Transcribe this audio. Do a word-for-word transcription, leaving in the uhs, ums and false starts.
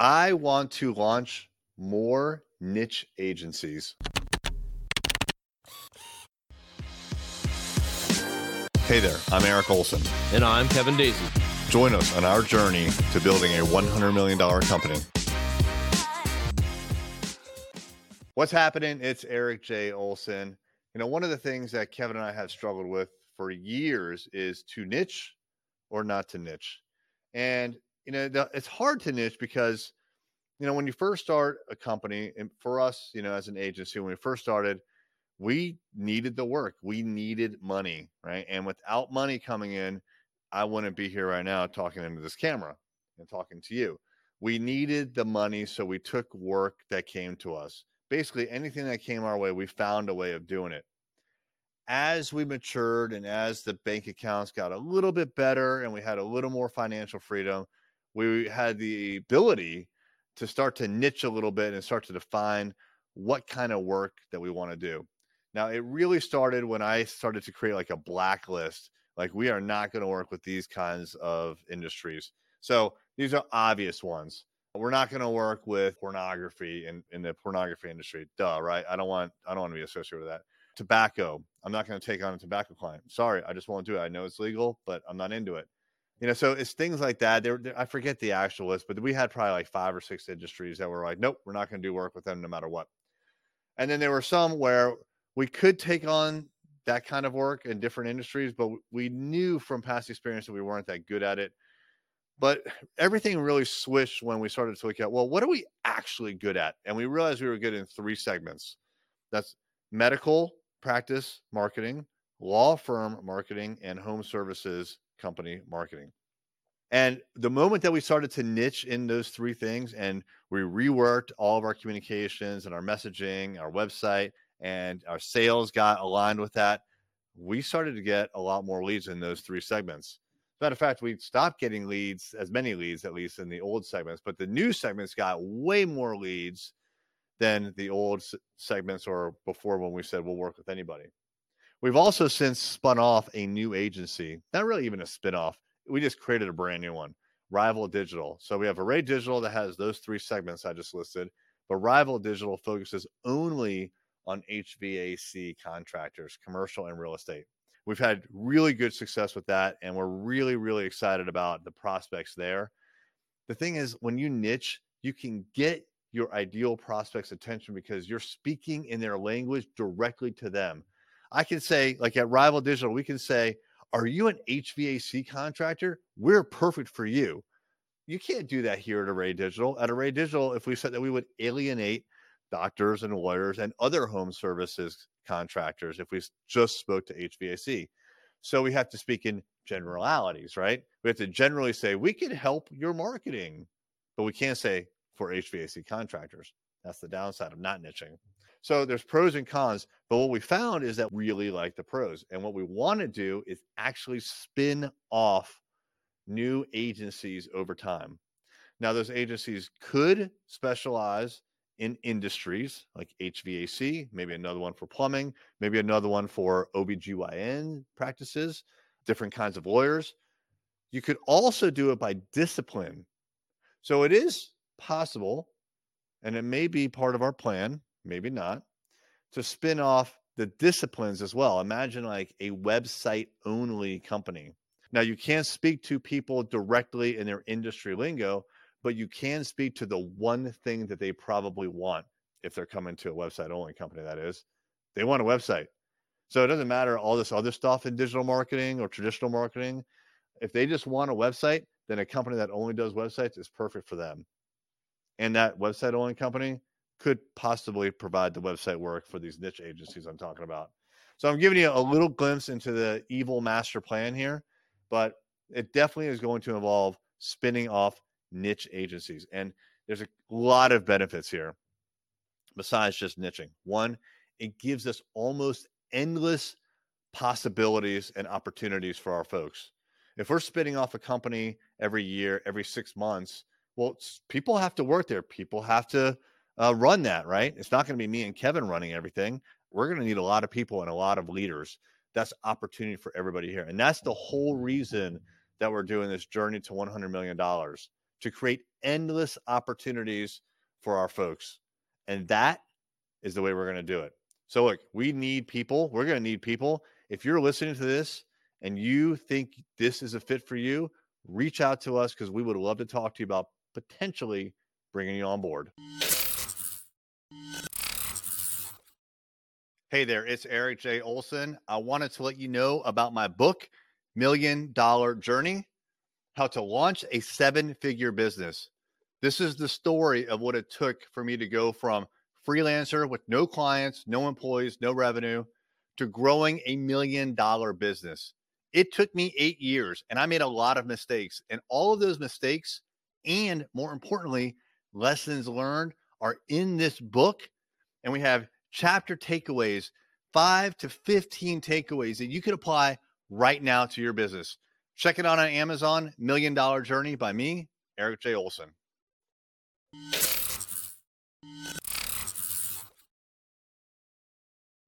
I want to launch more niche agencies. Hey there, I'm Eric Olson. And I'm Kevin Daisy. Join us on our journey to building a one hundred million dollars company. What's happening? It's Eric J. Olson. You know, one of the things that Kevin and I have struggled with for years is to niche or not to niche. And, you know, it's hard to niche because, you know, when you first start a company, and for us, you know, as an agency, when we first started, we needed the work. We needed money, right? And without money coming in, I wouldn't be here right now talking into this camera and talking to you. We needed the money, so we took work that came to us. Basically, anything that came our way, we found a way of doing it. As we matured and as the bank accounts got a little bit better and we had a little more financial freedom, we had the ability to start to niche a little bit and start to define what kind of work that we want to do. Now, it really started when I started to create like a blacklist, like we are not going to work with these kinds of industries. So these are obvious ones. We're not going to work with pornography in, in the pornography industry. Duh, right? I don't want I don't want to be associated with that. Tobacco. I'm not going to take on a tobacco client. Sorry, I just won't do it. I know it's legal, but I'm not into it. You know, so it's things like that. There, I forget the actual list, but we had probably like five or six industries that were like, nope, we're not going to do work with them no matter what. And then there were some where we could take on that kind of work in different industries, but we knew from past experience that we weren't that good at it. But everything really switched when we started to look at, well, what are we actually good at? And we realized we were good in three segments. That's medical practice marketing, law firm marketing, and home services company marketing. And the moment that we started to niche in those three things and we reworked all of our communications and our messaging, our website, and our sales got aligned with that, we started to get a lot more leads in those three segments. Matter of fact, we stopped getting leads, as many leads, at least in the old segments, but the new segments got way more leads than the old segments or before when we said we'll work with anybody. We've also since spun off a new agency, not really even a spinoff. We just created a brand new one, Rival Digital. So we have Array Digital that has those three segments I just listed, but Rival Digital focuses only on H V A C contractors, commercial and real estate. We've had really good success with that, and we're really, really excited about the prospects there. The thing is, when you niche, you can get your ideal prospect's attention because you're speaking in their language directly to them. I can say, like at Rival Digital, we can say, are you an H V A C contractor? We're perfect for you. You can't do that here at Array Digital. At Array Digital, if we said that, we would alienate doctors and lawyers and other home services contractors if we just spoke to H V A C. So we have to speak in generalities, right? We have to generally say, we can help your marketing, but we can't say for H V A C contractors. That's the downside of not niching. So there's pros and cons, but what we found is that we really like the pros. And what we want to do is actually spin off new agencies over time. Now, those agencies could specialize in industries like H V A C, maybe another one for plumbing, maybe another one for O B G Y N practices, different kinds of lawyers. You could also do it by discipline. So it is possible, and it may be part of our plan, maybe not, to spin off the disciplines as well. Imagine like a website-only company. Now, you can't speak to people directly in their industry lingo, but you can speak to the one thing that they probably want if they're coming to a website-only company, that is. They want a website. So it doesn't matter all this other stuff in digital marketing or traditional marketing. If they just want a website, then a company that only does websites is perfect for them. And that website-only company could possibly provide the website work for these niche agencies I'm talking about. So I'm giving you a little glimpse into the evil master plan here, but it definitely is going to involve spinning off niche agencies. And there's a lot of benefits here besides just niching. One, it gives us almost endless possibilities and opportunities for our folks. If we're spinning off a company every year, every six months, well, people have to work there. People have to uh, run that, right? It's not going to be me and Kevin running everything. We're going to need a lot of people and a lot of leaders. That's opportunity for everybody here. And that's the whole reason that we're doing this journey to one hundred million dollars. to create endless opportunities for our folks. And that is the way we're going to do it. So look, we need people. We're going to need people. If you're listening to this and you think this is a fit for you, reach out to us because we would love to talk to you about potentially bringing you on board. Hey there, it's Eric J. Olson. I wanted to let you know about my book, Million Dollar Journey, How to Launch a Seven-Figure Business. This is the story of what it took for me to go from freelancer with no clients, no employees, no revenue, to growing a million-dollar business. It took me eight years, and I made a lot of mistakes. And all of those mistakes, and more importantly, lessons learned, are in this book. And we have chapter takeaways, five to fifteen takeaways that you can apply right now to your business. Check it out on Amazon, Million Dollar Journey by me, Eric J. Olson.